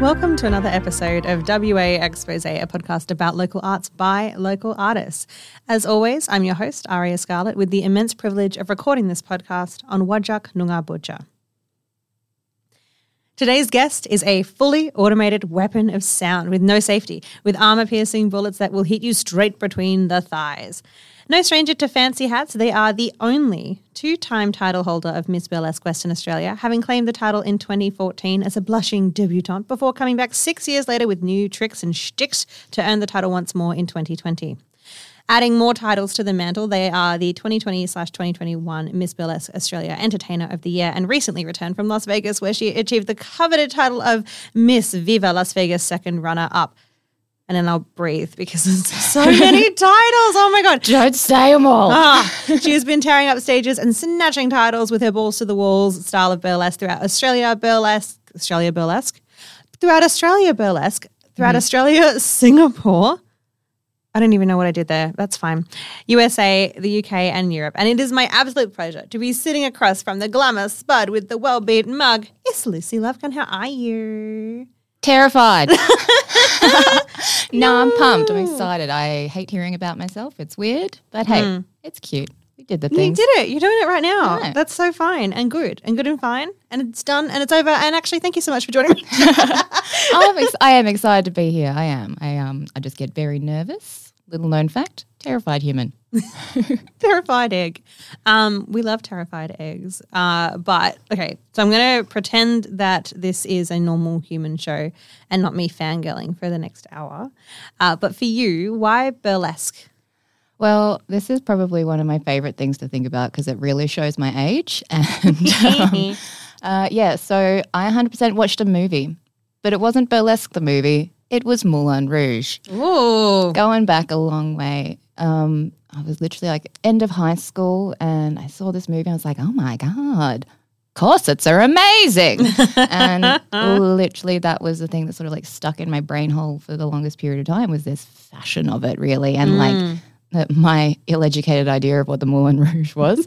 Welcome to another episode of WA Exposé, a podcast about local arts by local artists. As always, I'm your host, Aria Scarlett, with the immense privilege of recording this podcast on Whadjuk Noongar Boodja. Today's guest is a fully automated weapon of sound with no safety, with armor-piercing bullets that will hit you straight between the thighs. No stranger to fancy hats, they are the only two-time title holder of Miss Burlesque Western Australia, having claimed the title in 2014 as a blushing debutante before coming back 6 years later with new tricks and shticks to earn the title once more in 2020. Adding more titles to the mantle, they are the 2020/2021 Miss Burlesque Australia Entertainer of the Year and recently returned from Las Vegas where she achieved the coveted title of Miss Viva Las Vegas second runner-up. And then I'll breathe because there's so many titles. Oh, my God. Don't say them all. She has been tearing up stages and snatching titles with her balls to the walls style of burlesque throughout Australia, Singapore. I don't even know what I did there. That's fine. USA, the UK and Europe. And it is my absolute pleasure to be sitting across from the glamour spud with the well-beaten mug. It's Lucy Lovegun. How are you? Terrified. No, I'm pumped. I'm excited. I hate hearing about myself. It's weird, but hey, it's cute. We did the thing. You did it. You're doing it right now. Yeah. That's so fine and good and fine. And it's done and it's over. And actually, thank you so much for joining me. I am excited to be here. I am. I just get very nervous. Little known fact, terrified human. Terrified egg. We love terrified eggs. But okay, so I'm going to pretend that this is a normal human show and not me fangirling for the next hour. But for you, why burlesque? Well, this is probably one of my favourite things to think about because it really shows my age. And so I 100% watched a movie, but it wasn't Burlesque the movie. It was Moulin Rouge. Ooh. Going back a long way. I was literally like end of high school and I saw this movie. I was like, oh, my God, corsets are amazing. And literally that was the thing that sort of like stuck in my brain hole for the longest period of time was this fashion of it really and like my ill-educated idea of what the Moulin Rouge was.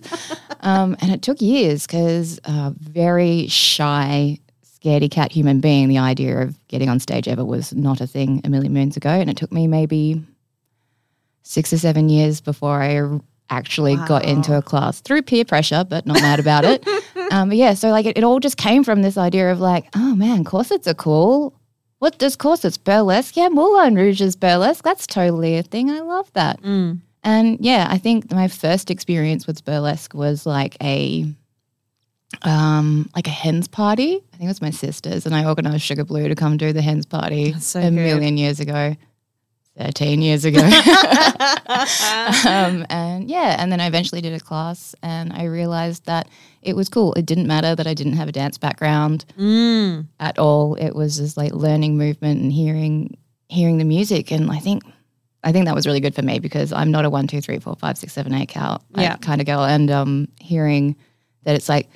And it took years because very shy scaredy cat human being, the idea of getting on stage ever was not a thing a million moons ago. And it took me maybe 6 or 7 years before I actually got into a class through peer pressure, but not mad about it. It all just came from this idea of like, oh man, corsets are cool. What does corsets? Burlesque? Yeah, Moulin Rouge is burlesque. That's totally a thing. I love that. Mm. And yeah, I think my first experience with burlesque was like a hen's party. I think it was my sister's and I organised Sugar Blue to come do the hen's party million years ago, 13 years ago. And then I eventually did a class and I realised that it was cool. It didn't matter that I didn't have a dance background at all. It was just like learning movement and hearing the music and I think that was really good for me because I'm not a 1, 2, 3, 4, 5, 6, 7, 8 kind of girl and hearing that it's like,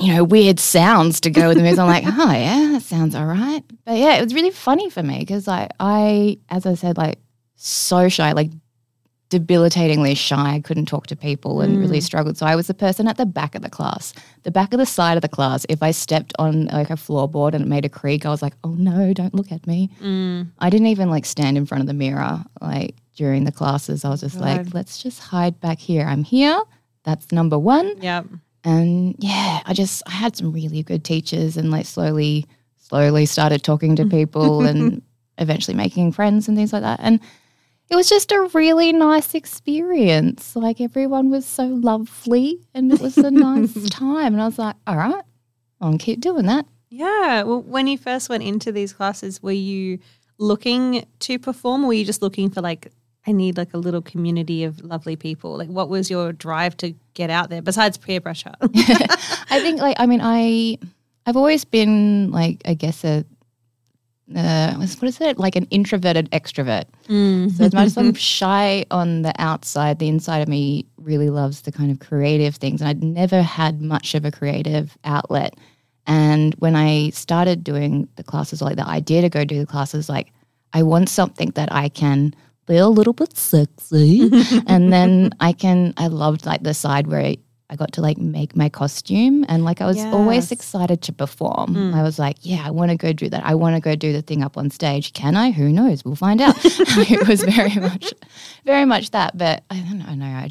you know, weird sounds to go with the music. I'm like, oh, yeah, that sounds all right. But, yeah, it was really funny for me because I, as I said, like so shy, like debilitatingly shy. I couldn't talk to people and really struggled. So I was the person at the back of the class, the back of the side of the class. If I stepped on like a floorboard and it made a creak, I was like, oh, no, don't look at me. I didn't even like stand in front of the mirror like during the classes. I was just like, let's just hide back here. I'm here. That's number one. Yep. And, yeah, I had some really good teachers and, like, slowly started talking to people and eventually making friends and things like that. And it was just a really nice experience. Like, everyone was so lovely and it was a nice time. And I was like, all right, and keep doing that. Yeah. Well, when you first went into these classes, were you looking to perform, or were you just looking for like, I need like a little community of lovely people? Like, what was your drive to get out there besides peer pressure? I think like, I mean, I've always been like, I guess like an introverted extrovert. Mm. So as much as I'm shy on the outside, the inside of me really loves the kind of creative things. And I'd never had much of a creative outlet. And when I started doing the classes, or like the idea to go do the classes, like I want something that I can be a little bit sexy. And then I loved like the side where I got to like make my costume, and like I was always excited to perform. Mm. I was like, yeah, I want to go do that. I want to go do the thing up on stage. Can I? Who knows? We'll find out. It was very much that. But I don't know.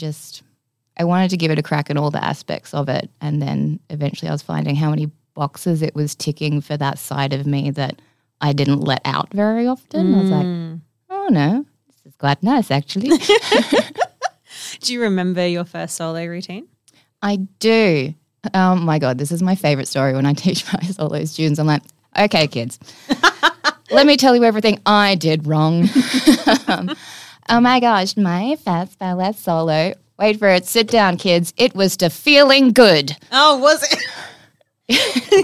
I wanted to give it a crack in all the aspects of it. And then eventually I was finding how many boxes it was ticking for that side of me that I didn't let out very often. I was like, oh no, this is quite nice actually. Do you remember your first solo routine? I do. Oh, my God, this is my favourite story when I teach my solo students. I'm like, okay, kids, let me tell you everything I did wrong. Oh, my gosh, my first ballet solo, wait for it, sit down, kids, it was to Feeling Good. Oh, was it? I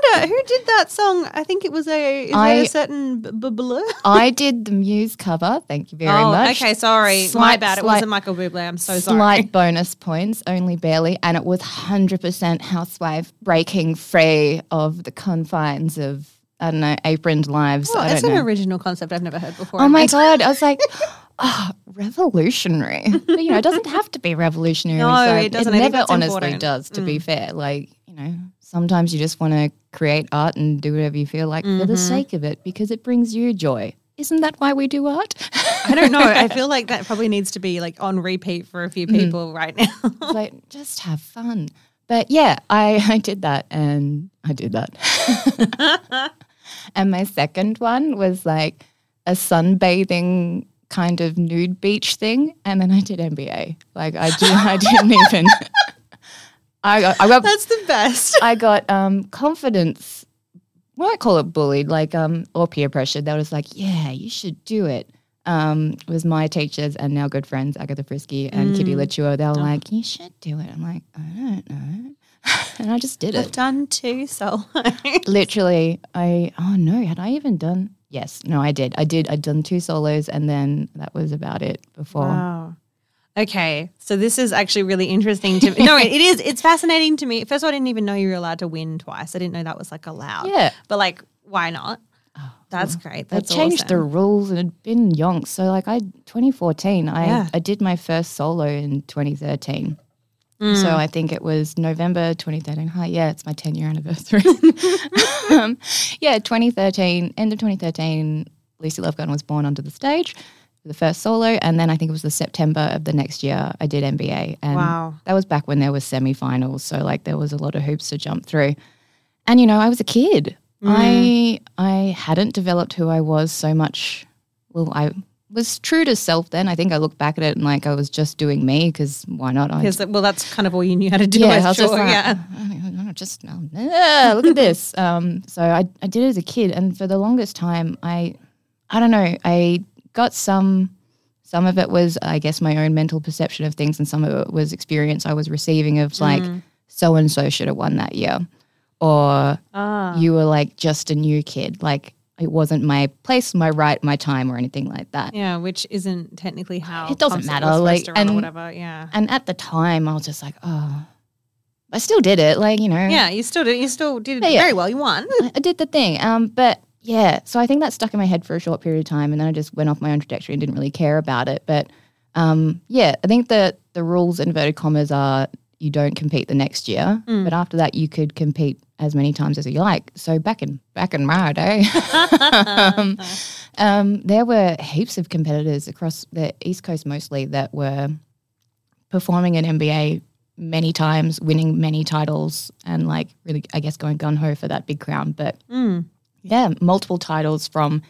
wonder who did that song? I think it was a certain Bublé. I did the Muse cover. Thank you very much. Okay, sorry. My bad. It wasn't Michael Bublé. I'm so sorry. Slight bonus points, only barely. And it was 100% housewife breaking free of the confines of, I don't know, aproned lives. Oh, it's an original concept I've never heard before. Oh, my God. I was like, oh, revolutionary. But, you know, it doesn't have to be revolutionary. No, so it doesn't. It never honestly important. Does, to be fair. Like, you know, sometimes you just want to create art and do whatever you feel like for the sake of it because it brings you joy. Isn't that why we do art? I don't know. I feel like that probably needs to be like on repeat for a few people right now. It's like, just have fun. But, yeah, I did that and I did that. And my second one was like a sunbathing kind of nude beach thing, and then I did MBA. Like I didn't even. I got that's the best. I got confidence. Well, I call it bullied, like or peer pressure. That was like, yeah, you should do it. It was my teachers and now good friends Agatha Frisky and Kitty Lichua. They were like, you should do it. I'm like, I don't know. And I just did it. I've done two solos. Literally, had I even done? Yes, no, I did. I'd done two solos and then that was about it before. Wow. Okay, so this is actually really interesting to me. No, it is. It's fascinating to me. First of all, I didn't even know you were allowed to win twice. I didn't know that was like allowed. Yeah. But like, why not? Oh, that's great. That's awesome. They changed the rules and it'd been yonks. So like 2014, I did my first solo in 2013. Mm. So I think it was November 2013. Hi, yeah, it's my 10-year anniversary. 2013, end of 2013, Lucy Lovegun was born onto the stage, the first solo, and then I think it was the September of the next year I did MBA. And that was back when there was semi-finals, so like there was a lot of hoops to jump through. And, you know, I was a kid. I hadn't developed who I was so much. Well, I was true to self then. I think I look back at it and like I was just doing me because why not? Well, that's kind of all you knew how to do. Yeah, look at this. So I did it as a kid, and for the longest time, I don't know. I got some of it was, I guess, my own mental perception of things, and some of it was experience I was receiving of like so and so should have won that year, or you were like just a new kid, like. It wasn't my place, my right, my time, or anything like that. Yeah, which isn't technically how it doesn't matter, like and or whatever. Yeah, and at the time, I was just like, oh, I still did it, like you know. Yeah, you still did it very well. You won. I did the thing, but yeah, so I think that stuck in my head for a short period of time, and then I just went off my own trajectory and didn't really care about it. But I think the rules inverted commas are you don't compete the next year, but after that, you could compete as many times as you like. So back in my day, there were heaps of competitors across the East Coast mostly that were performing at MBA many times, winning many titles and like really, I guess, going gung-ho for that big crown. But multiple titles from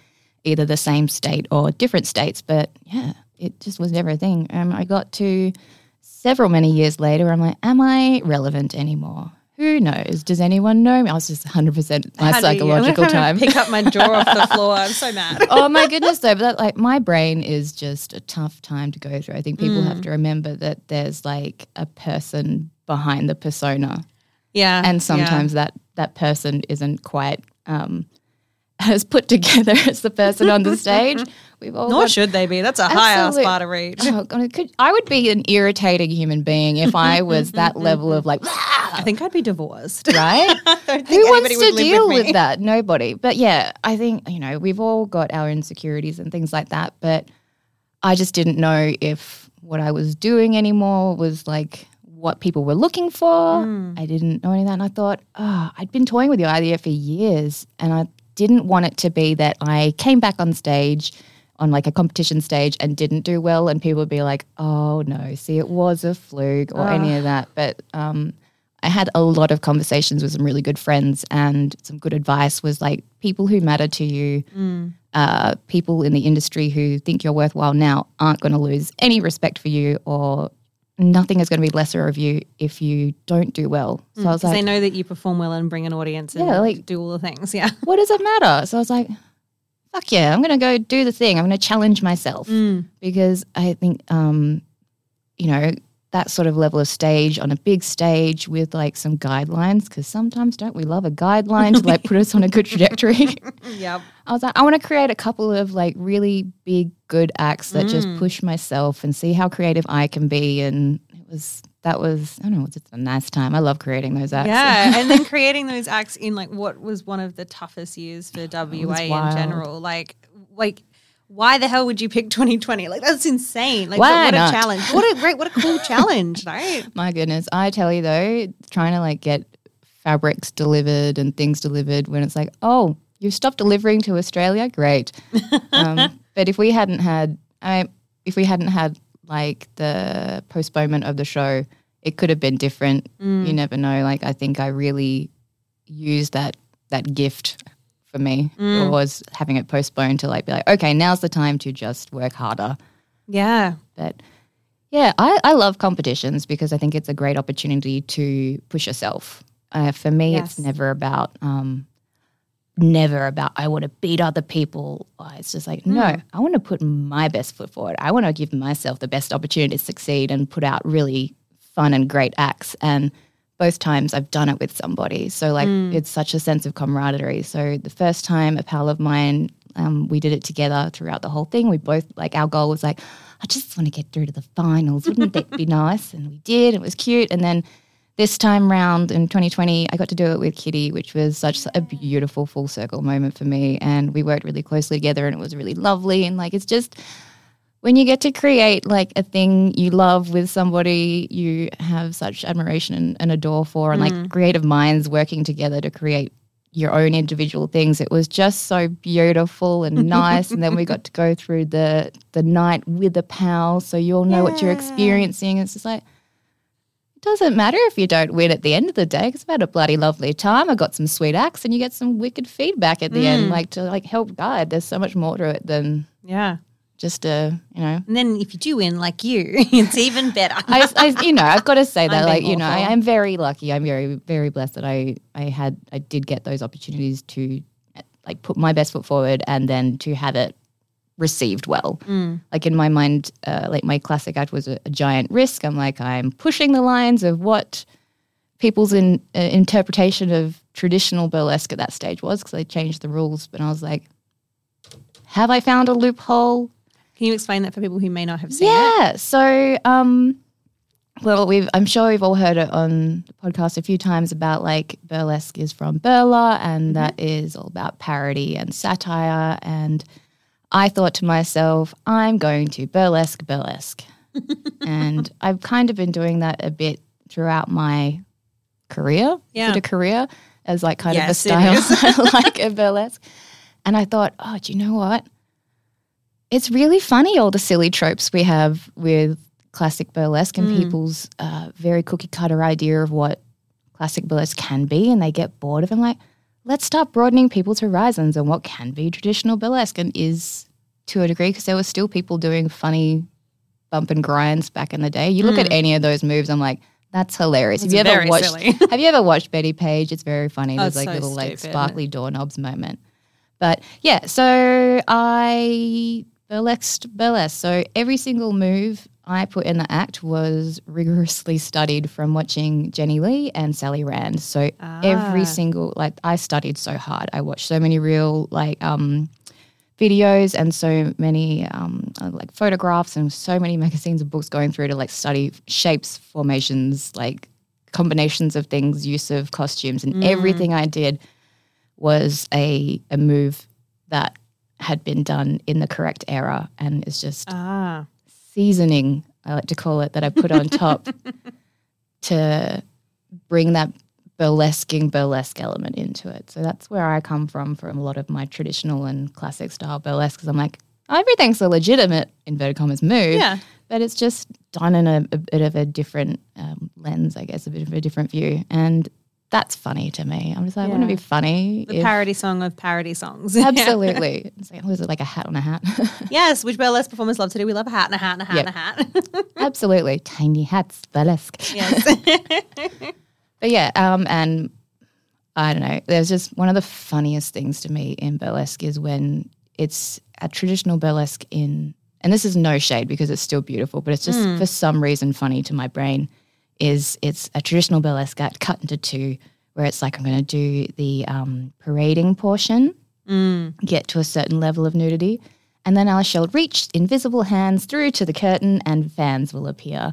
either the same state or different states. But yeah, it just was never a thing. I got to several many years later, I'm like, am I relevant anymore? Who knows? Does anyone know me? I was just 100% my psychological time. Pick up my jaw off the floor. I'm so mad. Oh my goodness, though. But that, like, my brain is just a tough time to go through. I think people have to remember that there's like a person behind the persona. Yeah, and sometimes that person isn't quite as put together as the person on the stage. Should they be. That's a high-ass bar to reach. Oh, God, I would be an irritating human being if I was that level of like, I think I'd be divorced. Right? Who wants to deal with that? Nobody. But, yeah, I think, you know, we've all got our insecurities and things like that, but I just didn't know if what I was doing anymore was like what people were looking for. I didn't know any of that, and I thought, I'd been toying with the idea for years, and I didn't want it to be that I came back on stage on like a competition stage and didn't do well and people would be like, oh no, see, it was a fluke or any of that. But I had a lot of conversations with some really good friends, and some good advice was like people who matter to you, people in the industry who think you're worthwhile now aren't going to lose any respect for you, or nothing is going to be lesser of you if you don't do well. So I was like, they know that you perform well and bring an audience and do all the things. Yeah. What does it matter? So I was like, fuck yeah, I'm going to go do the thing. I'm going to challenge myself because I think, that sort of level of stage on a big stage with like some guidelines, because sometimes don't we love a guideline to like put us on a good trajectory? Yep. I was like, I want to create a couple of like really big good acts that just push myself and see how creative I can be. And I don't know, it was just a nice time. I love creating those acts. Yeah, and then creating those acts in like what was one of the toughest years for WA in general. Like why the hell would you pick 2020? Like, that's insane. Like, what a challenge. What a cool challenge, right? My goodness. I tell you though, trying to like get fabrics delivered and things delivered when it's like, oh, you've stopped delivering to Australia? Great. But if we hadn't had like the postponement of the show, it could have been different. You never know. Like, I think I really used that gift for me, was having it postponed to like be like, okay, now's the time to just work harder. Yeah. But yeah, I love competitions because I think it's a great opportunity to push yourself. For me, it's never about I want to beat other people. It's just like, no, I want to put my best foot forward. I want to give myself the best opportunity to succeed and put out really fun and great acts. And both times I've done it with somebody. So like it's such a sense of camaraderie. So the first time a pal of mine, we did it together throughout the whole thing. We both like, our goal was like, I just want to get through to the finals. Wouldn't that be nice? And we did. It was cute. And then this time round in 2020, I got to do it with Kitty, which was such a beautiful full circle moment for me. And we worked really closely together and it was really lovely. And like, it's just when you get to create like a thing you love with somebody you have such admiration and adore for, and like creative minds working together to create your own individual things. It was just so beautiful and nice. And then we got to go through the night with a pal. So you all know what you're experiencing. It's just like, it doesn't matter if you don't win at the end of the day, because I've had a bloody lovely time. I got some sweet acts and you get some wicked feedback at the end, like to like help guide. There's so much more to it than just a, And then if you do win like you, it's even better. I've got to say that like, awful. I am very lucky. I'm very, very blessed that I did get those opportunities to like put my best foot forward and then to have it received well. Like in my mind, like my classic act was a giant risk. I'm like, I'm pushing the lines of what people's interpretation of traditional burlesque at that stage was, because they changed the rules. But I was like, have I found a loophole? Can you explain that for people who may not have seen it? Yeah. So, I'm sure we've all heard it on the podcast a few times about like burlesque is from Burla, and that is all about parody and satire. And I thought to myself, I'm going to burlesque. And I've kind of been doing that a bit throughout my career, as like kind of a style like a burlesque. And I thought, oh, do you know what? It's really funny all the silly tropes we have with classic burlesque and people's very cookie cutter idea of what classic burlesque can be, and they get bored of it. I'm like, let's start broadening people's horizons on what can be traditional burlesque, and is to a degree, because there were still people doing funny bump and grinds back in the day. You look at any of those moves, I'm like, That's hilarious. It's have you ever watched Betty Page? It's very funny. There's like sparkly doorknobs moment. But yeah, so I burlesque. So every single move I put in the act was rigorously studied from watching Jenny Lee and Sally Rand. So every single, like, I studied so hard. I watched so many real videos and so many photographs and so many magazines and books going through to study shapes, formations, combinations of things, use of costumes, and everything I did was a move that had been done in the correct era and is just seasoning, I like to call it, that I put on top to bring that burlesque element into it. So that's where I come from a lot of my traditional and classic style burlesque, because I'm like, everything's a legitimate, inverted commas, move, but it's just done in a bit of a different lens, I guess, a bit of a different view. And that's funny to me. I'm just like, wouldn't it be funny? The parody song of parody songs. Absolutely. It's like, was it like a hat on a hat? Yes, which burlesque performers love to do. We love a hat and a hat and a hat and a hat. Absolutely. Tiny hats, burlesque. Yes. But yeah, and I don't know, there's just one of the funniest things to me in burlesque is when it's a traditional burlesque in, and this is no shade because it's still beautiful, but it's just for some reason funny to my brain, is it's a traditional burlesque act cut into two where it's like, I'm going to do the parading portion, get to a certain level of nudity, and then I shall reach invisible hands through to the curtain and fans will appear.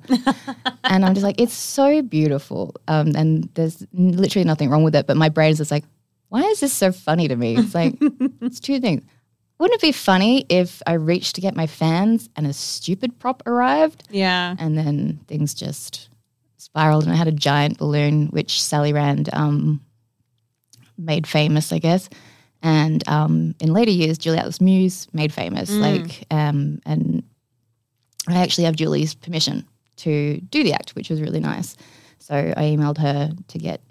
And I'm just like, it's so beautiful. And there's literally nothing wrong with it. But my brain is just like, why is this so funny to me? It's like, it's two things. Wouldn't it be funny if I reached to get my fans and a stupid prop arrived? Yeah. And then things just spiraled. And I had a giant balloon, which Sally Rand made famous, I guess. And in later years, Julie Atlas Muse made famous. And I actually have Julie's permission to do the act, which was really nice. So I emailed her to get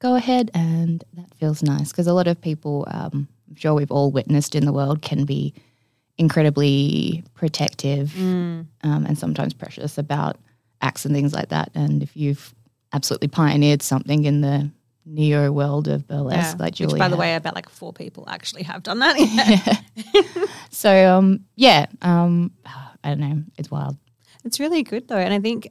go ahead, and that feels nice because a lot of people, I'm sure we've all witnessed in the world, can be incredibly protective and sometimes precious about acts and things like that. And if you've absolutely pioneered something in the neo world of burlesque, like Julie, which, by the way, about 4 people actually have done that. Yeah. So I don't know, it's wild. It's really good though, and I think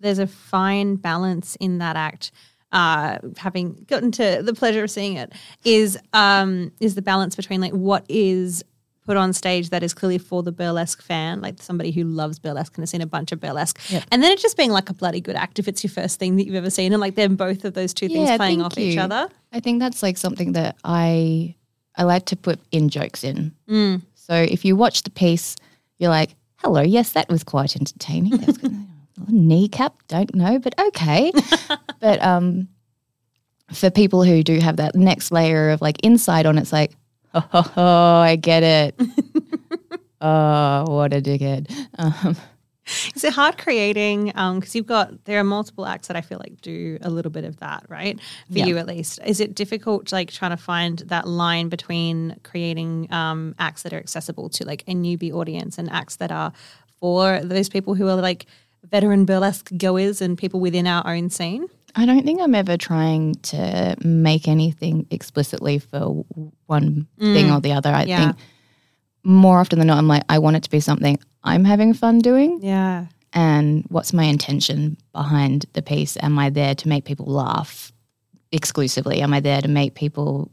there's a fine balance in that act. Having gotten to the pleasure of seeing it, is the balance between what is put on stage that is clearly for the burlesque fan, somebody who loves burlesque and has seen a bunch of burlesque. Yep. And then it just being a bloody good act if it's your first thing that you've ever seen, and then both of those two things playing off each other. I think that's something that I like to put in jokes in. Mm. So if you watch the piece, you're like, hello, yes, that was quite entertaining. That was good. Kneecap, don't know, but okay. But for people who do have that next layer of insight on, it's like, I get it. What a dickhead. Is it hard creating, because there are multiple acts that I feel do a little bit of that, right? For you at least. Is it difficult trying to find that line between creating acts that are accessible to a newbie audience and acts that are for those people who are veteran burlesque goers and people within our own scene? I don't think I'm ever trying to make anything explicitly for one thing or the other. I think more often than not, I'm I want it to be something I'm having fun doing. Yeah. And what's my intention behind the piece? Am I there to make people laugh exclusively? Am I there to make people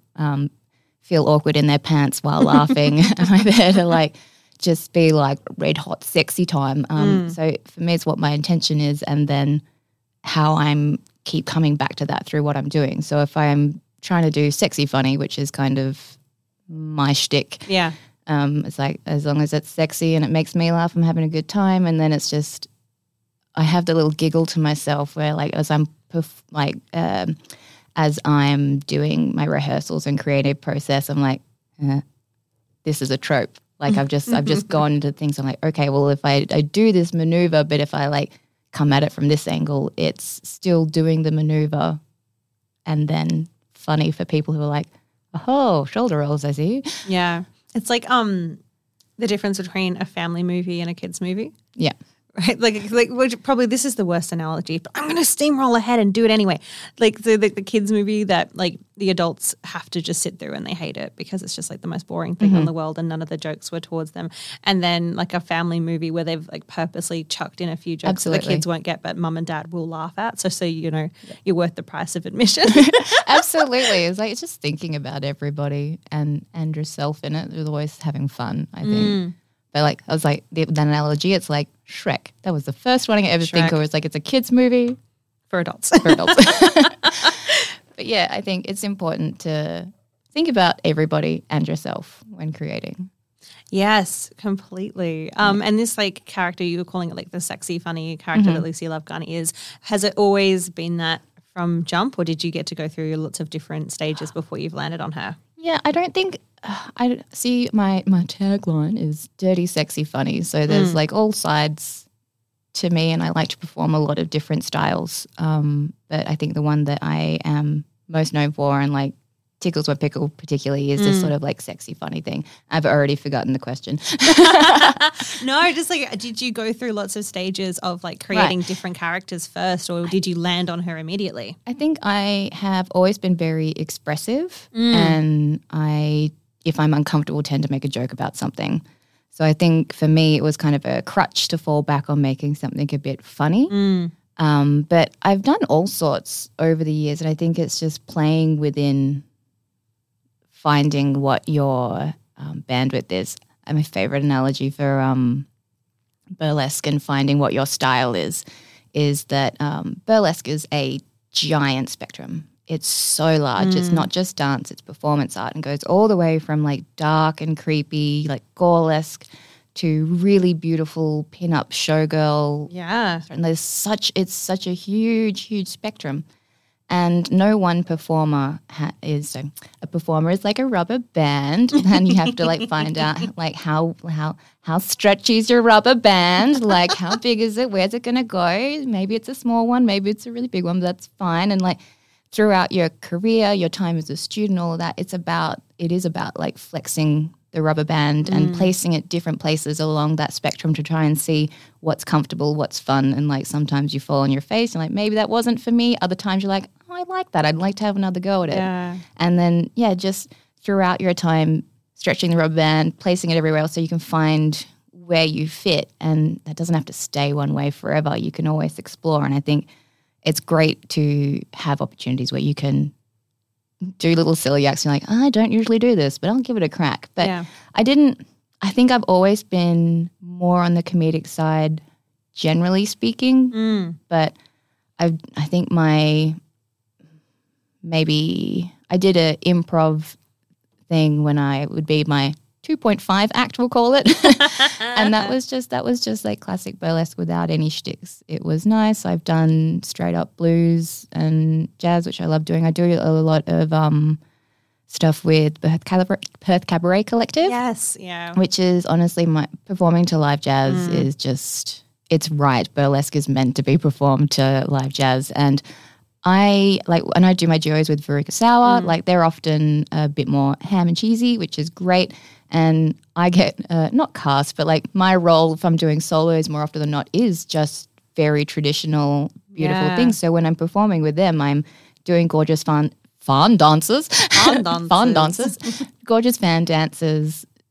feel awkward in their pants while laughing? Am I there to just be red hot sexy time? So for me, it's what my intention is, and then how I'm keep coming back to that through what I'm doing. So if I'm trying to do sexy funny, which is kind of my shtick, it's as long as it's sexy and it makes me laugh, I'm having a good time. And then it's just, I have the little giggle to myself where as I'm doing my rehearsals and creative process, I'm this is a trope. I've just gone into things. I'm okay, well, if I do this maneuver, but if I come at it from this angle, it's still doing the maneuver and then funny for people who are shoulder rolls, I see. Yeah. It's the difference between a family movie and a kids movie. Yeah. right? Like probably this is the worst analogy, but I'm going to steamroll ahead and do it anyway. Like the kids movie that like the adults have to just sit through and they hate it because it's just like the most boring thing mm-hmm. on the world and none of the jokes were towards them. And then like a family movie where they've like purposely chucked in a few jokes Absolutely. That the kids won't get but mum and dad will laugh at. So you know, you're worth the price of admission. Absolutely. It's like it's just thinking about everybody and yourself in it. It was always having fun, I think. Mm. But like I was like the analogy, it's like Shrek. That was the first one I ever think of. It's like it's a kids movie for adults. For adults. But yeah, I think it's important to think about everybody and yourself when creating. Yes, completely. And this like character you were calling it like the sexy, funny character mm-hmm. that Lucy Lovegun is. Has it always been that from jump, or did you get to go through lots of different stages before you've landed on her? Yeah, I don't think. I see my tagline is dirty, sexy, funny. So there's like all sides to me, and I like to perform a lot of different styles. But I think the one that I am most known for and like tickles my pickle particularly is this sort of like sexy, funny thing. I've already forgotten the question. No, just like did you go through lots of stages of like creating different characters first, or did you land on her immediately? I think I have always been very expressive and if I'm uncomfortable, tend to make a joke about something. So I think for me it was kind of a crutch to fall back on making something a bit funny. But I've done all sorts over the years, and I think it's just playing within finding what your bandwidth is. My favourite analogy for burlesque and finding what your style is that burlesque is a giant spectrum. It's so large. It's not just dance, it's performance art, and goes all the way from like dark and creepy, like gore-esque, to really beautiful pin-up showgirl. Yeah. And it's such a huge, huge spectrum. And no one performer a performer is like a rubber band, and you have to like find out like how stretchy is your rubber band, like how big is it, where's it going to go? Maybe it's a small one, maybe it's a really big one, but that's fine. And like throughout your career, your time as a student, all of that, it is about like flexing the rubber band and placing it different places along that spectrum to try and see what's comfortable, what's fun. And like sometimes you fall on your face and like maybe that wasn't for me. Other times you're like, oh, I like that. I'd like to have another go at it. Yeah. And then, yeah, just throughout your time stretching the rubber band, placing it everywhere else so you can find where you fit. And that doesn't have to stay one way forever. You can always explore. And I think it's great to have opportunities where you can do little silly acts. You're like, I don't usually do this, but I'll give it a crack. But I think I've always been more on the comedic side, generally speaking. But I think I did an improv thing when I would be my 2.5 act, we'll call it. And that was just like classic burlesque without any shticks. It was nice. I've done straight up blues and jazz, which I love doing. I do a lot of stuff with Perth Cabaret Collective. Yes, yeah. Which is honestly performing to live jazz is just, it's right. Burlesque is meant to be performed to live jazz. And I do my duos with Veruca Sauer, like they're often a bit more ham and cheesy, which is great. And I get not cast, but like my role, if I'm doing solos more often than not, is just very traditional, beautiful things. So when I'm performing with them, I'm doing gorgeous gorgeous fan dances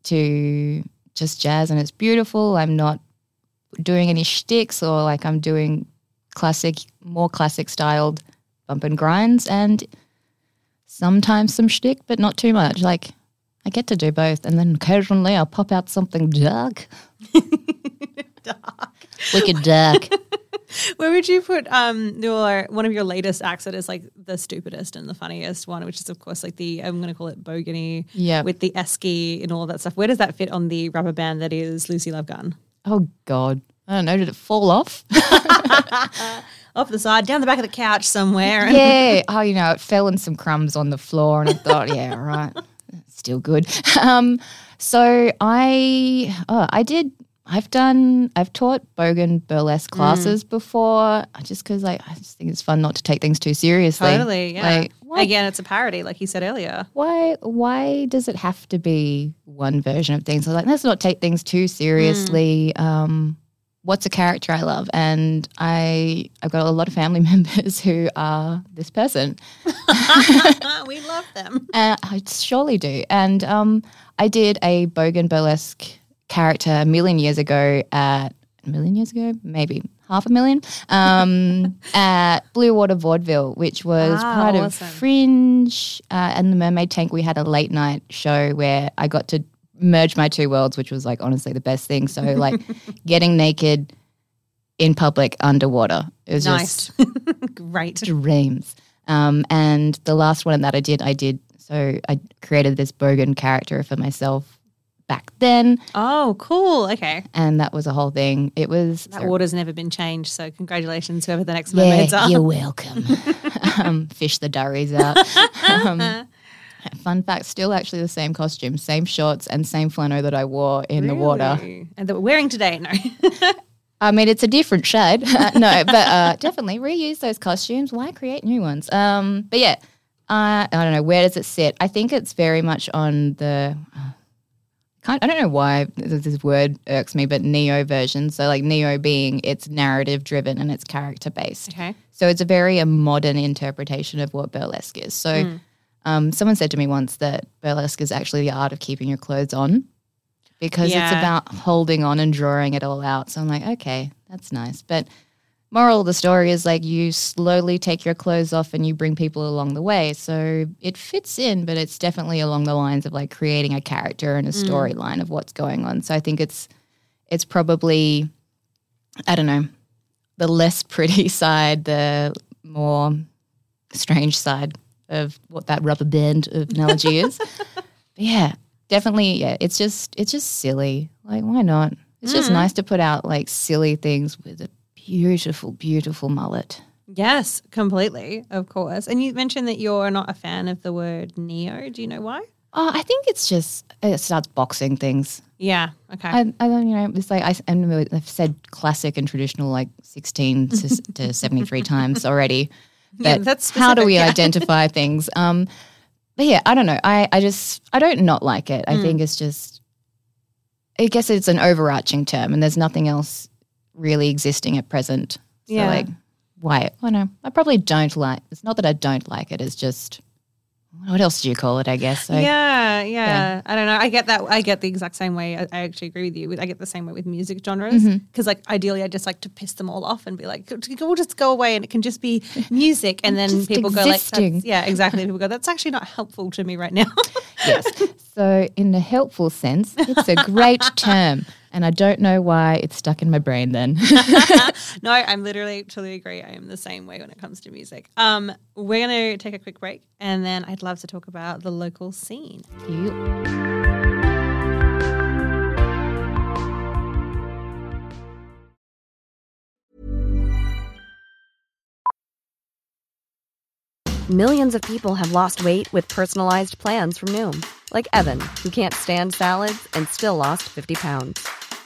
to just jazz, and it's beautiful. I'm not doing any shticks, or like I'm doing more classic styled bump and grinds, and sometimes some shtick, but not too much. Like I get to do both, and then occasionally I'll pop out something dark. Wicked dark. Where would you put one of your latest acts that is like the stupidest and the funniest one, which is of course like I'm going to call it Bogany with the esky and all that stuff. Where does that fit on the rubber band that is Lucy Lovegun? Oh God. I don't know. Did it fall off? Off the side, down the back of the couch somewhere. Yeah. Oh, you know, it fell in some crumbs on the floor, and I thought, yeah, right. Still good. I've taught Bogan burlesque classes before, just because I just think it's fun not to take things too seriously. Totally, yeah. Again, it's a parody, like you said earlier. Why does it have to be one version of things? Let's not take things too seriously. what's a character I love? And I've got a lot of family members who are this person. We love them. I surely do. And I did a bogan burlesque character maybe half a million years ago, at Blue Water Vaudeville, which was part of Fringe and the Mermaid Tank. We had a late night show where I got to merge my two worlds, which was like honestly the best thing. So like getting naked in public underwater. It was nice. Just great dreams. And the last one that I did. So I created this bogan character for myself back then. Oh, cool. Okay. And that was a whole thing. It was – That water's never been changed, so congratulations whoever the next mermaids are. You're welcome. Fish the durries out. Fun fact, still actually the same costume, same shorts and same flannel that I wore in the water. And that we're wearing today, no. I mean, it's a different shade. But definitely reuse those costumes. Why create new ones? But yeah, I don't know. Where does it sit? I think it's very much on the I don't know why this word irks me, but neo version. So like neo being it's narrative driven and it's character based. Okay. So it's a modern interpretation of what burlesque is. So someone said to me once that burlesque is actually the art of keeping your clothes on because it's about holding on and drawing it all out. So I'm like, okay, that's nice. But moral of the story is like you slowly take your clothes off and you bring people along the way. So it fits in, but it's definitely along the lines of like creating a character and a storyline of what's going on. So I think it's probably, I don't know, the less pretty side, the more strange side of what that rubber band of analogy is. But yeah, definitely, yeah, it's just silly. Like, why not? It's just nice to put out like silly things with a beautiful, beautiful mullet. Yes, completely, of course. And you mentioned that you're not a fan of the word neo. Do you know why? Oh, I think it's just it starts boxing things. Yeah, okay. I don't, you know, it's like I've said classic and traditional like 16 to 73 times already. But yeah, that's specific, how do we identify things? But yeah, I don't know. I don't not like it. I think it's just, I guess it's an overarching term and there's nothing else really existing at present. So like, why? Oh no, I probably don't like, it's not that I don't like it. It's just, what else do you call it, I guess? So, yeah. I don't know. I get that. I get the exact same way. I actually agree with you. I get the same way with music genres because, like, ideally I just like to piss them all off and be like, we'll just go away and it can just be music. And then just people existing. Go like, yeah, exactly. People go, that's actually not helpful to me right now. Yes. So in a helpful sense, it's a great term. And I don't know why it's stuck in my brain then. No, I'm literally totally agree. I am the same way when it comes to music. We're going to take a quick break and then I'd love to talk about the local scene. Cute. Millions of people have lost weight with personalized plans from Noom. Like Evan, who can't stand salads and still lost 50 pounds.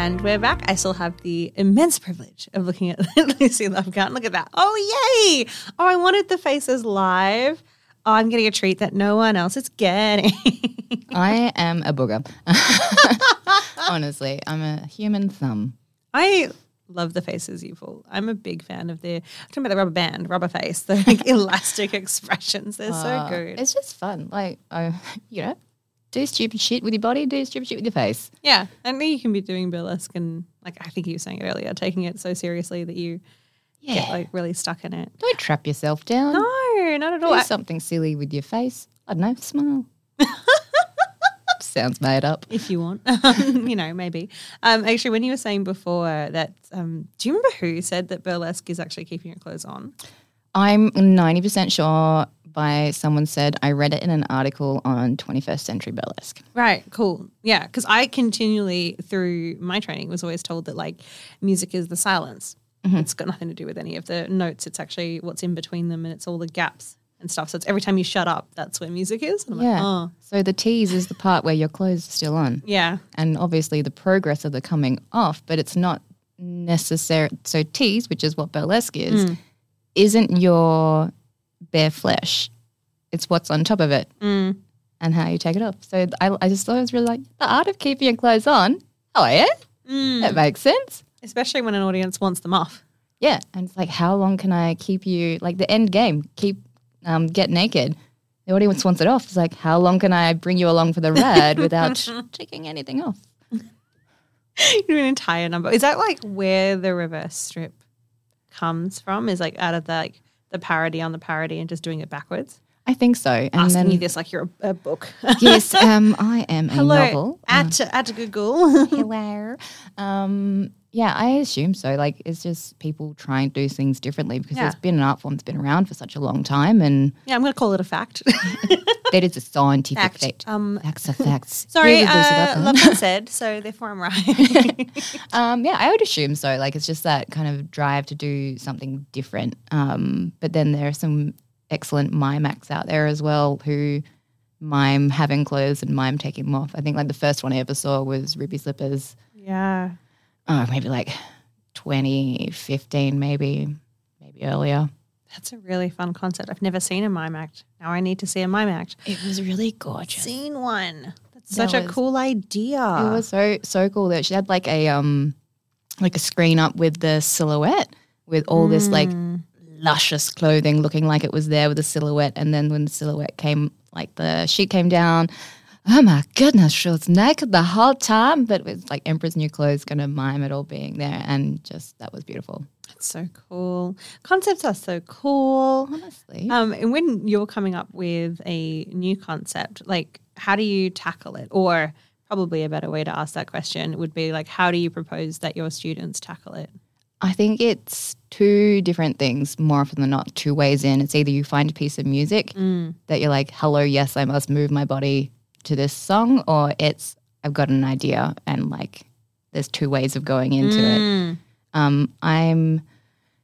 And we're back. I still have the immense privilege of looking at Lucy Lovegun. Look at that. Oh, yay. Oh, I wanted the faces live. Oh, I'm getting a treat that no one else is getting. I am a booger. Honestly, I'm a human thumb. I love the faces you pull. I'm a big fan of their – I'm talking about the rubber band, rubber face, the like, elastic expressions. They're so good. It's just fun. Like, you know. Do stupid shit with your body, do stupid shit with your face. Yeah, I think you can be doing burlesque and like I think you were saying it earlier, taking it so seriously that you get like really stuck in it. Don't trap yourself down. No, not at all. Do something silly with your face. I don't know, smile. Sounds made up. If you want, you know, maybe. Actually, when you were saying before that, do you remember who said that burlesque is actually keeping your clothes on? I'm 90% sure by someone said, I read it in an article on 21st Century Burlesque. Right, cool. Yeah, because I continually, through my training, was always told that like music is the silence. Mm-hmm. It's got nothing to do with any of the notes. It's actually what's in between them and it's all the gaps and stuff. So it's every time you shut up, that's where music is. And I'm like, oh. So the tease is the part where your clothes are still on. Yeah. And obviously the progress of the coming off, but it's not necessary. So tease, which is what burlesque is, isn't your bare flesh. It's what's on top of it and how you take it off. So I just thought it was really like the art of keeping your clothes on. Oh, yeah? That makes sense. Especially when an audience wants them off. Yeah. And it's like, how long can I keep you, like the end game, get naked. The audience wants it off. It's like, how long can I bring you along for the ride without taking anything off? You do an entire number. Is that like where the reverse strip comes from? Is like out of the, like the parody on the parody and just doing it backwards? I think so. And asking then, you this like you're a book. Yes, I am a novel. At Google. Hello. Yeah, I assume so. Like it's just people trying to do things differently because it's been an art form that's been around for such a long time. And yeah, I'm going to call it a fact. That is a scientific fact. Facts are facts. Sorry, Lovegun said, so therefore I'm right. Yeah, I would assume so. Like it's just that kind of drive to do something different. But then there are some excellent mime acts out there as well who mime having clothes and mime taking them off. I think like the first one I ever saw was Ruby Slippers. Yeah. Oh, maybe like 2015 maybe earlier. That's a really fun concept. I've never seen a mime act. Now I need to see a mime act. It was really gorgeous. Seen one. That was such a cool idea. It was so cool that she had like a screen up with the silhouette with all this like luscious clothing looking like it was there with the silhouette, and then when the silhouette came, like the sheet came down. Oh my goodness, she was naked the whole time, but with like Emperor's New Clothes going to mime it all being there, and just that was beautiful. That's so cool. Concepts are so cool. Honestly. And when you're coming up with a new concept, like how do you tackle it? Or probably a better way to ask that question would be like, how do you propose that your students tackle it? I think it's two different things, more often than not, two ways in. It's either you find a piece of music that you're like, hello, yes, I must move my body to this song, or it's I've got an idea and like there's two ways of going into it. I'm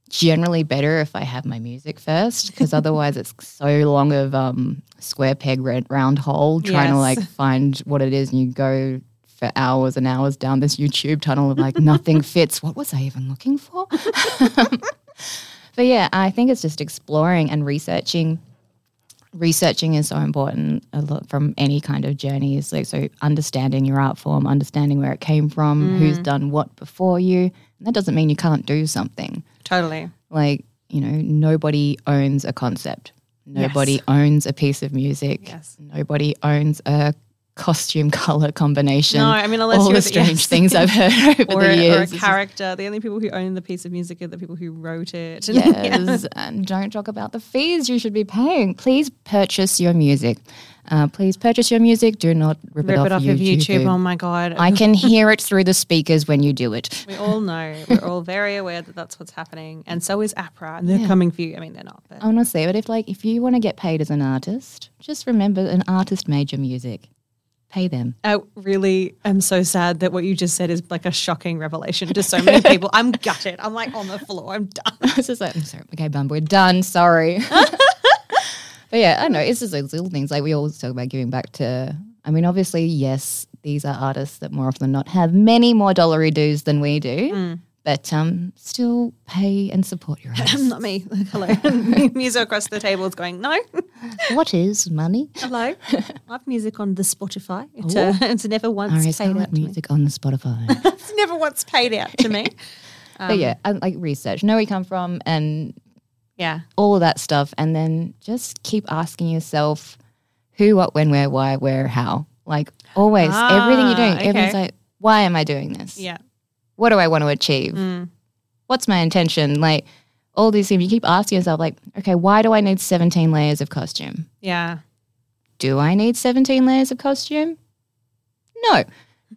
generally better if I have my music first because otherwise it's so long of square peg round hole trying to like find what it is, and you go for hours and hours down this YouTube tunnel of like nothing fits. What was I even looking for? But yeah, I think it's just exploring and researching. Researching is so important a lot from any kind of journey. Is like, so understanding your art form, understanding where it came from, who's done what before you. And that doesn't mean you can't do something. Totally. Like, you know, nobody owns a concept. Nobody owns a piece of music. Yes. Nobody owns a costume color combination. No, I mean, unless all you're the strange things I've heard over the years. Or a character. The only people who own the piece of music are the people who wrote it. Yes, and don't talk about the fees you should be paying. Please purchase your music. Do not rip it off of YouTube. Oh, my God. I can hear it through the speakers when you do it. We all know. We're all very aware that that's what's happening. And so is APRA. And they're coming for you. I mean, they're not. But. Honestly, but if you want to get paid as an artist, just remember an artist made your music. Pay them. I really am so sad that what you just said is like a shocking revelation to so many people. I'm gutted. I'm like on the floor. I'm done. I was just like, I'm sorry. Okay, Bum, we're done. Sorry. But yeah, I don't know. It's just those little things. Like we always talk about giving back to, I mean, obviously, yes, these are artists that more often than not have many more dollary dues than we do. But still pay and support your artists. Not me. Hello. Music across the table is going, no. What is money? Hello. I have music on the Spotify. It's never once paid out to me. Music on the Spotify. It's never once paid out to me. But yeah, like research. Know where you come from and all of that stuff. And then just keep asking yourself who, what, when, where, why, where, how. Like always, everything you're doing. Okay. Everyone's like, why am I doing this? Yeah. what do I want to achieve? Mm. What's my intention? Like, all these things, you keep asking yourself, like, okay, why do I need 17 layers of costume? Yeah. Do I need 17 layers of costume? No.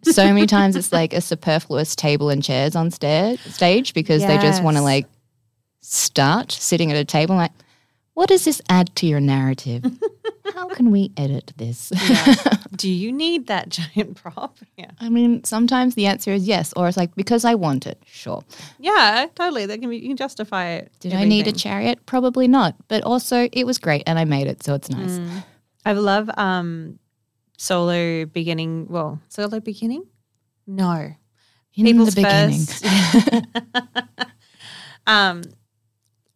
So many times it's like a superfluous table and chairs on stage because yes. they just want to like start sitting at a table like, what does this add to your narrative? How can we edit this? Yeah. Do you need that giant prop? Yeah. I mean, sometimes the answer is yes, or it's like, because I want it, sure. Yeah, totally. That can be, you can justify it. Did everything. I need a chariot? Probably not. But also it was great and I made it, so it's nice. Mm. I love solo beginning? No. In People's the beginning. First.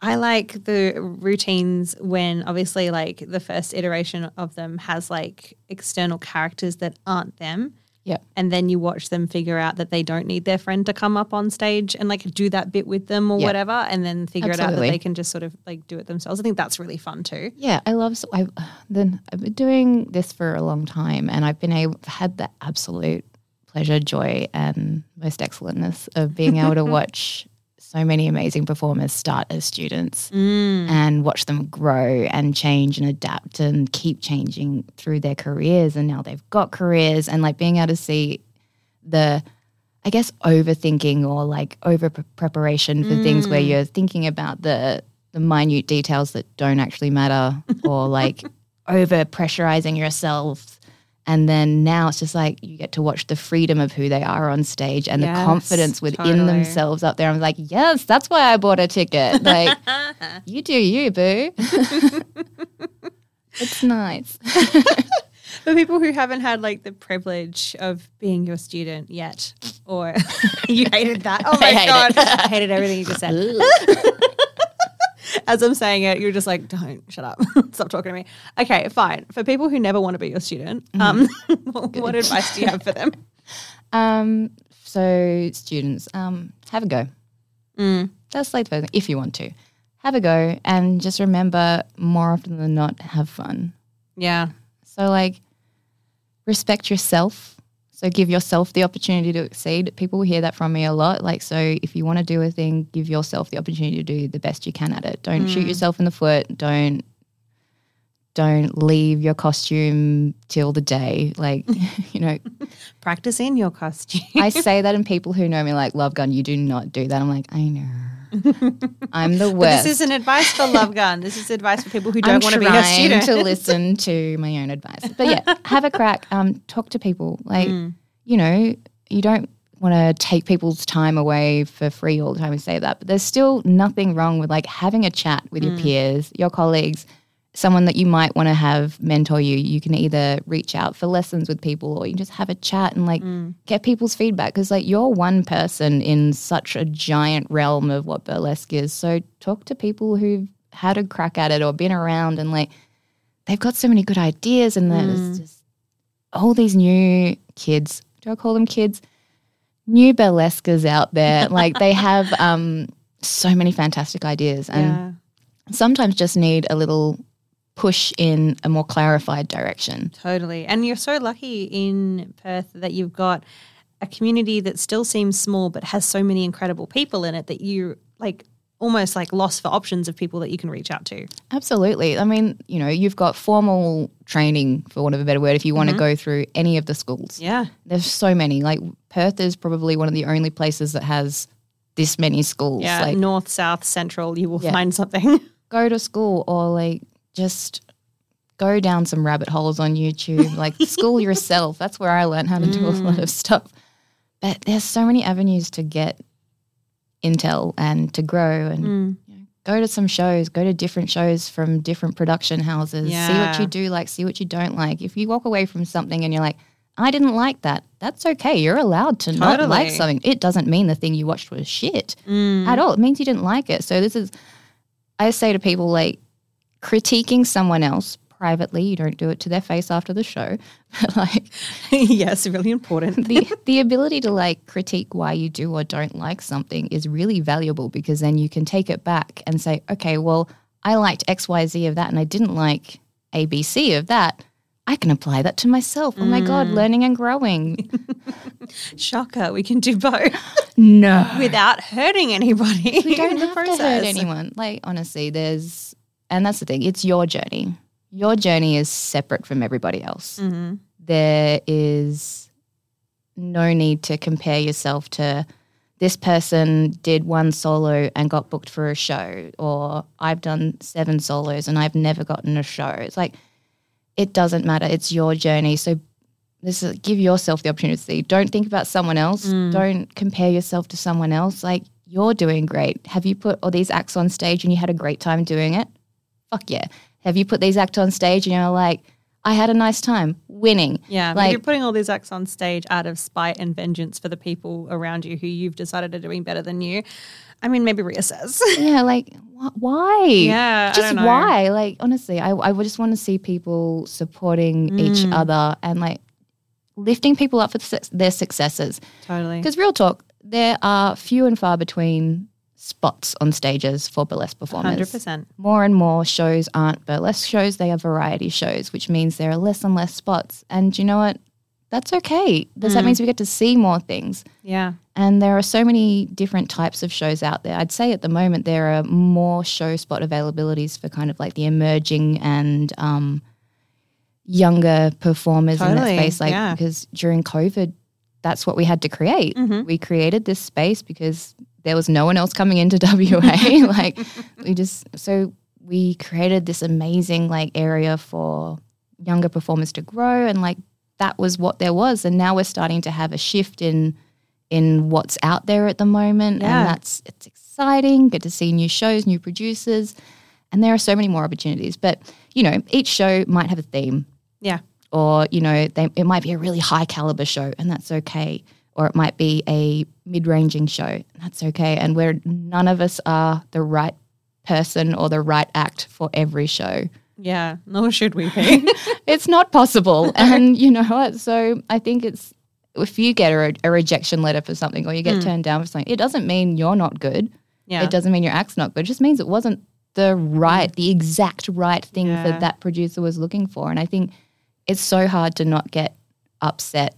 I like the routines when obviously like the first iteration of them has like external characters that aren't them. Yeah. And then you watch them figure out that they don't need their friend to come up on stage and like do that bit with them or yep. whatever, and then figure Absolutely. It out that they can just sort of like do it themselves. I think that's really fun too. Yeah, I've been doing this for a long time and I've been had the absolute pleasure, joy and most excellentness of being able to watch so many amazing performers start as students and watch them grow and change and adapt and keep changing through their careers, and now they've got careers, and like being able to see the, I guess, overthinking or like over preparation for things where you're thinking about the minute details that don't actually matter or like over pressurizing yourself. And then now it's just like you get to watch the freedom of who they are on stage and yes, the confidence within totally. Themselves up there. I'm like, yes, that's why I bought a ticket. Like, you do you, boo. It's nice. For people who haven't had like the privilege of being your student yet, or you hated that. Oh, my God. I hated everything you just said. As I'm saying it, you're just like, don't, shut up, stop talking to me. Okay, fine. For people who never want to be your student, what advice do you have for them? So students, have a go. That's like the first thing, if you want to. Have a go and just remember more often than not, have fun. Yeah. So like respect yourself. So give yourself the opportunity to exceed. People hear that from me a lot. Like, so if you want to do a thing, give yourself the opportunity to do the best you can at it. Don't shoot yourself in the foot. Don't leave your costume till the day. Like, you know. Practice in your costume. I say that, and people who know me like, Lovegun, you do not do that. I'm like, I know. I'm the worst. But this isn't advice for Lovegun. This is advice for people who don't want to be a student. I'm trying to listen to my own advice. But yeah, have a crack. Talk to people. Like, you know, you don't want to take people's time away for free all the time and say that. But there's still nothing wrong with like having a chat with your peers, your colleagues, someone that you might want to have mentor you. You can either reach out for lessons with people, or you can just have a chat and like get people's feedback, because like you're one person in such a giant realm of what burlesque is. So talk to people who've had a crack at it or been around, and like they've got so many good ideas, and there's just all these new kids. Do I call them kids? New burlesquers out there. Like they have so many fantastic ideas, and sometimes just need a little push in a more clarified direction. Totally. And you're so lucky in Perth that you've got a community that still seems small but has so many incredible people in it that you like almost like lost for options of people that you can reach out to. Absolutely. I mean, you know, you've got formal training, for want of a better word, if you want to go through any of the schools. Yeah. There's so many. Like Perth is probably one of the only places that has this many schools. Yeah, like, north, south, central, you will find something. Go to school, or like just go down some rabbit holes on YouTube, like school yourself. That's where I learned how to do a lot of stuff. But there's so many avenues to get intel and to grow, and you know, go to some shows, go to different shows from different production houses, see what you do like, see what you don't like. If you walk away from something and you're like, I didn't like that, that's okay. You're allowed to not like something. It doesn't mean the thing you watched was shit at all. It means you didn't like it. So I say to people, like, critiquing someone else privately, you don't do it to their face after the show. But like, yes, really important. the ability to like critique why you do or don't like something is really valuable, because then you can take it back and say, okay, well, I liked XYZ of that and I didn't like ABC of that. I can apply that to myself. Oh, my God, learning and growing. Shocker, we can do both. No. Without hurting anybody. We don't have to hurt anyone. Like, honestly, there's – and that's the thing. It's your journey. Your journey is separate from everybody else. Mm-hmm. There is no need to compare yourself to this person did one solo and got booked for a show, or I've done 7 solos and I've never gotten a show. It's like – it doesn't matter. It's your journey. So this is, give yourself the opportunity. Don't think about someone else. Don't compare yourself to someone else. Like, you're doing great. Have you put all these acts on stage and you had a great time doing it? Fuck yeah. Have you put these acts on stage and you're like, I had a nice time winning. Yeah, like, you're putting all these acts on stage out of spite and vengeance for the people around you who you've decided are doing better than you. I mean, maybe reassess. Yeah, like, why? Yeah, just I don't know. Why? Like, honestly, I just want to see people supporting each other and, like, lifting people up for their successes. Totally. Because real talk, there are few and far between spots on stages for burlesque performers. 100%. More and more shows aren't burlesque shows. They are variety shows, which means there are less and less spots. And you know what? That's okay. Because that means we get to see more things. Yeah. And there are so many different types of shows out there. I'd say at the moment there are more show spot availabilities for kind of like the emerging and younger performers in that space. Like, because during COVID, that's what we had to create. Mm-hmm. We created this space because there was no one else coming into WA. Like, so we created this amazing like area for younger performers to grow, and like that was what there was. And now we're starting to have a shift in what's out there at the moment, and it's exciting. Get to see new shows, new producers, and there are so many more opportunities. But, you know, each show might have a theme. Yeah. Or, you know, it might be a really high caliber show, and that's okay. Or it might be a mid-ranging show, and that's okay. And none of us are the right person or the right act for every show. Yeah, nor should we be. It's not possible. And you know what? So I think it's, if you get a rejection letter for something, or you get turned down for something, it doesn't mean you're not good. Yeah. It doesn't mean your act's not good. It just means it wasn't the exact right thing that that producer was looking for. And I think it's so hard to not get upset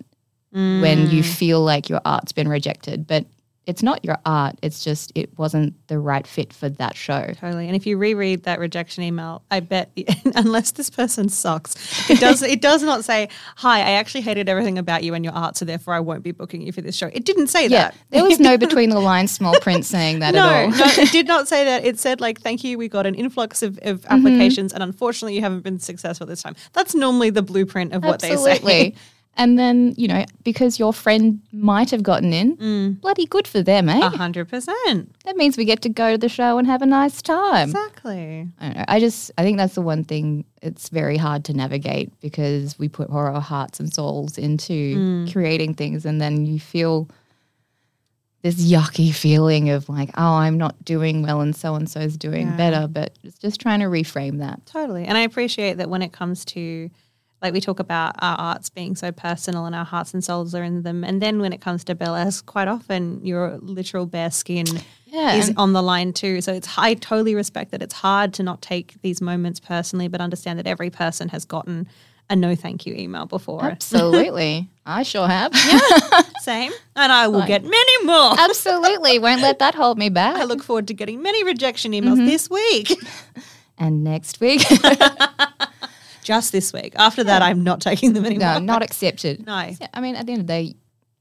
when you feel like your art's been rejected. But it's not your art. It's just it wasn't the right fit for that show. Totally. And if you reread that rejection email, I bet, unless this person sucks, it does not say, hi, I actually hated everything about you and your art, so therefore I won't be booking you for this show. It didn't say that. There was no between the lines small print saying that at all. No, it did not say that. It said, like, thank you, we got an influx of applications and unfortunately you haven't been successful this time. That's normally the blueprint of what they say. Absolutely. And then, you know, because your friend might have gotten in, bloody good for them, eh? 100%. That means we get to go to the show and have a nice time. Exactly. I don't know. I think that's the one thing it's very hard to navigate, because we put our hearts and souls into creating things, and then you feel this yucky feeling of like, oh, I'm not doing well and so-and-so's doing better, but it's just trying to reframe that. Totally. And I appreciate that when it comes to, like, we talk about our arts being so personal and our hearts and souls are in them. And then when it comes to burlesque, quite often your literal bare skin is on the line too. So I totally respect that it's hard to not take these moments personally, but understand that every person has gotten a no thank you email before. Absolutely. I sure have. Yeah, same. And I will get many more. Absolutely. Won't let that hold me back. I look forward to getting many rejection emails this week. And next week. Just this week. After that, I'm not taking them anymore. No, not accepted. No. I mean, at the end of the day,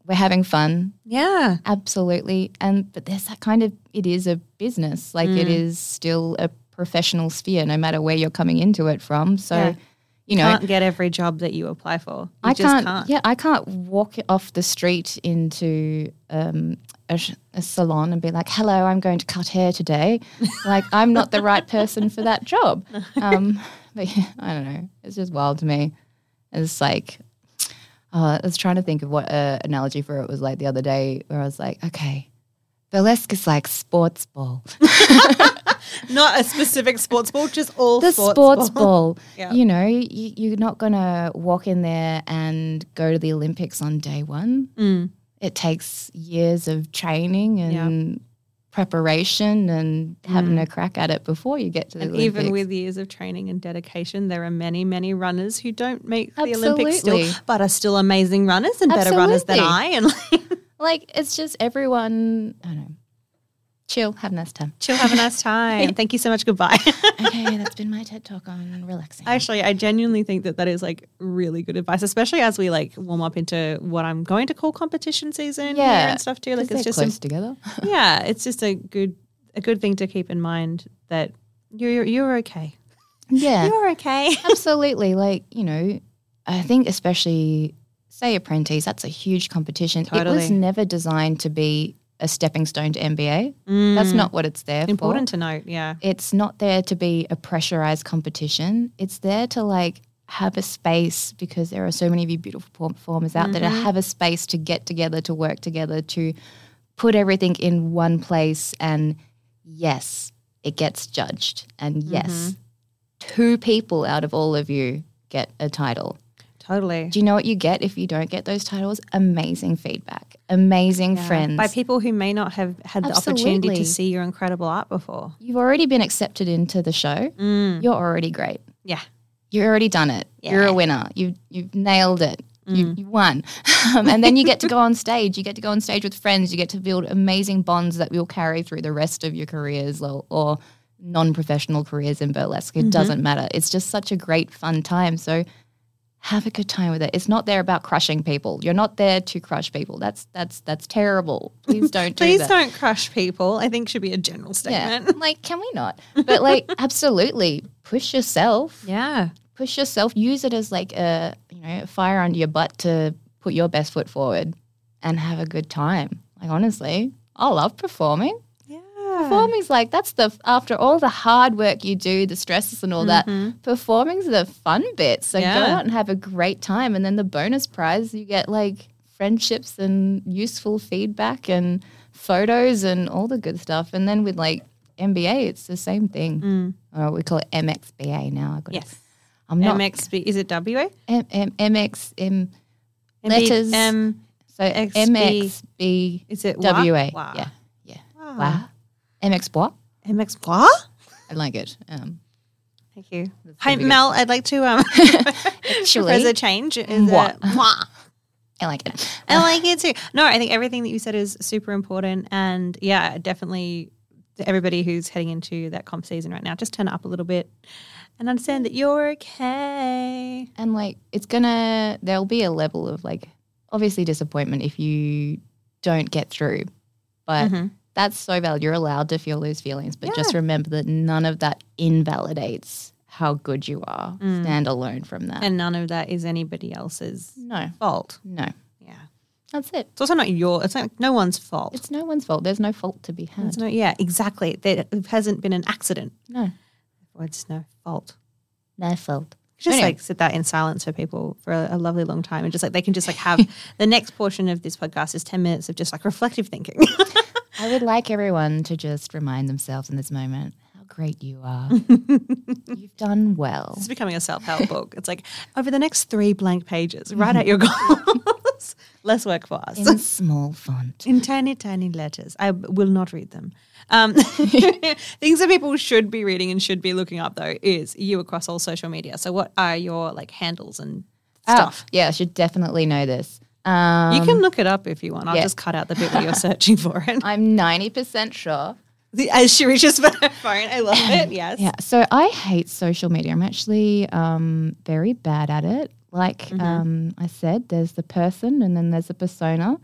we're having fun. Yeah. Absolutely. But there's that kind of, it is a business. Like, it is still a professional sphere, no matter where you're coming into it from. So, you know. You can't get every job that you apply for. You just can't. Yeah, I can't walk off the street into a salon and be like, hello, I'm going to cut hair today. Like, I'm not the right person for that job. No. But yeah, I don't know. It's just wild to me. It's like, I was trying to think of what analogy for it was like the other day, where I was like, okay, burlesque is like sports ball. Not a specific sports ball, just all the sports ball. Yeah. You know, you're not going to walk in there and go to the Olympics on day one. It takes years of training and preparation and having a crack at it before you get to the Olympics. Even with years of training and dedication, there are many, many runners who don't make the Olympics still, but are still amazing runners and better runners than I. And like it's just everyone, I don't know, chill, have a nice time. Chill, have a nice time. Thank you so much. Goodbye. Okay, that's been my TED Talk on relaxing. Actually, I genuinely think that that is like really good advice, especially as we like warm up into what I'm going to call competition season here and stuff too. Like it's just close together. Yeah, it's just a good thing to keep in mind that you're okay. Yeah, you're okay. Absolutely. Like, you know, I think especially say Apprentice, that's a huge competition. Totally. It was never designed to be a stepping stone to MBA. That's not what it's there for. Important to note, yeah. It's not there to be a pressurized competition. It's there to like have a space, because there are so many of you beautiful performers out there, to have a space to get together, to work together, to put everything in one place. And yes, it gets judged. And yes, 2 people out of all of you get a title. Totally. Do you know what you get if you don't get those titles? Amazing feedback, amazing friends. By people who may not have had the opportunity to see your incredible art before. You've already been accepted into the show. You're already great. Yeah. You've already done it. Yeah. You're a winner. You've nailed it. You won. And then you get to go on stage. You get to go on stage with friends. You get to build amazing bonds that you'll carry through the rest of your careers or non-professional careers in burlesque. It doesn't matter. It's just such a great fun time. So have a good time with it. It's not there about crushing people. You're not there to crush people. That's terrible. Please don't do that. Please don't crush people, I think should be a general statement. Yeah. Like, can we not? But like absolutely push yourself. Yeah. Push yourself. Use it as like a, you know, fire under your butt to put your best foot forward and have a good time. Like honestly, I love performing. Performing's like, that's the, after all the hard work you do, the stresses and all that, performing's the fun bit. So go out and have a great time. And then the bonus prize, you get like friendships and useful feedback and photos and all the good stuff. And then with like MBA, it's the same thing. Or we call it MXBA now. I'm not. MXB, is it WA? MXM letters. So MXB. Is it WA? Yeah. Yeah. Wow. MX Bois. MX Bois? I like it. Thank you. Hi, Mel, I'd like to propose a change. I like it. I like it too. No, I think everything that you said is super important. And, yeah, definitely everybody who's heading into that comp season right now, just turn it up a little bit and understand that you're okay. And, like, it's going to – there'll be a level of, like, obviously disappointment if you don't get through. But that's so valid. You're allowed to feel those feelings, but just remember that none of that invalidates how good you are. Stand alone from that. And none of that is anybody else's fault. No. Yeah. That's it. It's also not your – it's like no one's fault. It's no one's fault. There's no fault to be had. No, yeah, exactly. There hasn't been an accident. No. It's no fault. No fault. Just anyway. Like sit that in silence for people for a lovely long time and just like they can just like have – the next portion of this podcast is 10 minutes of just like reflective thinking. I would like everyone to just remind themselves in this moment how great you are. You've done well. This is becoming a self-help book. It's like over the next 3 blank pages, write out your goals. Less work for us. In small font. In tiny, tiny letters. I will not read them. Things that people should be reading and should be looking up though is you across all social media. So what are your like handles and stuff? Yeah, I should definitely know this. You can look it up if you want. I'll just cut out the bit where you're searching for it. I'm 90% sure. As she reaches for her phone, I love it, yes. Yeah. So I hate social media. I'm actually very bad at it. Like I said, there's the person and then there's the persona.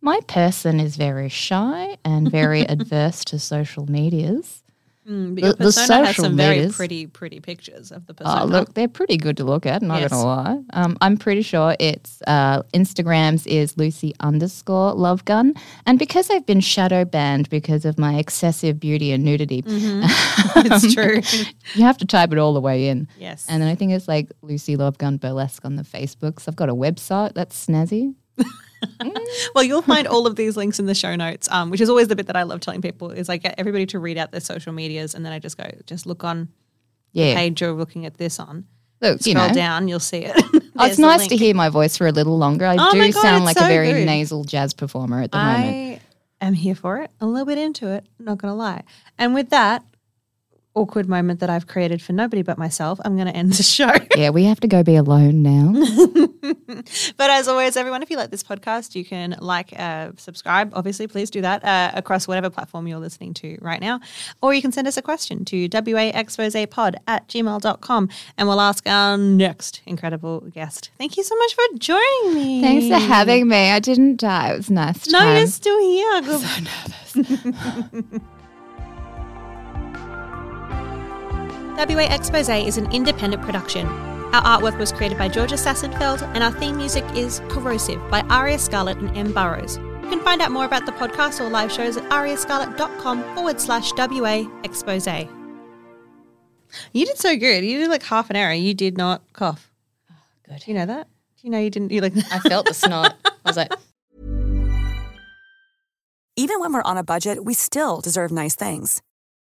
My person is very shy and very adverse to social medias. But your persona has some very pretty pictures of the persona. Oh, look, they're pretty good to look at, not going to lie. I'm pretty sure it's Instagram's is Lucy_Lovegun. And because I've been shadow banned because of my excessive beauty and nudity. It's true. You have to type it all the way in. Yes. And then I think it's like Lucy Lovegun Burlesque on the Facebook. So I've got a website that's snazzy. Well, you'll find all of these links in the show notes, which is always the bit that I love telling people is I get everybody to read out their social medias and then I just go, just look on the page you're looking at this on. Look, scroll down, you'll see it. Oh, it's nice to hear my voice for a little longer. I do sound like a very nasal jazz performer at the moment. am here for it, a little bit into it, I'm not going to lie. And with that awkward moment that I've created for nobody but myself, I'm going to end the show. Yeah, we have to go be alone now. But as always, everyone, if you like this podcast, you can subscribe, obviously, please do that across whatever platform you're listening to right now. Or you can send us a question to waexposepod@gmail.com and we'll ask our next incredible guest. Thank you so much for joining me. Thanks for having me. I didn't die. It was nice time. No, you're still here. I'm so nervous. WA Exposé is an independent production. Our artwork was created by Georgia Sassenfeld and our theme music is Corrosive by Aria Scarlett and M Burrows. You can find out more about the podcast or live shows at ariascarlett.com/WA Exposé. You did so good. You did like half an hour. You did not cough. Oh, good. You know that? Do you know you didn't? You like? I felt the snot. I was like. Even when we're on a budget, we still deserve nice things.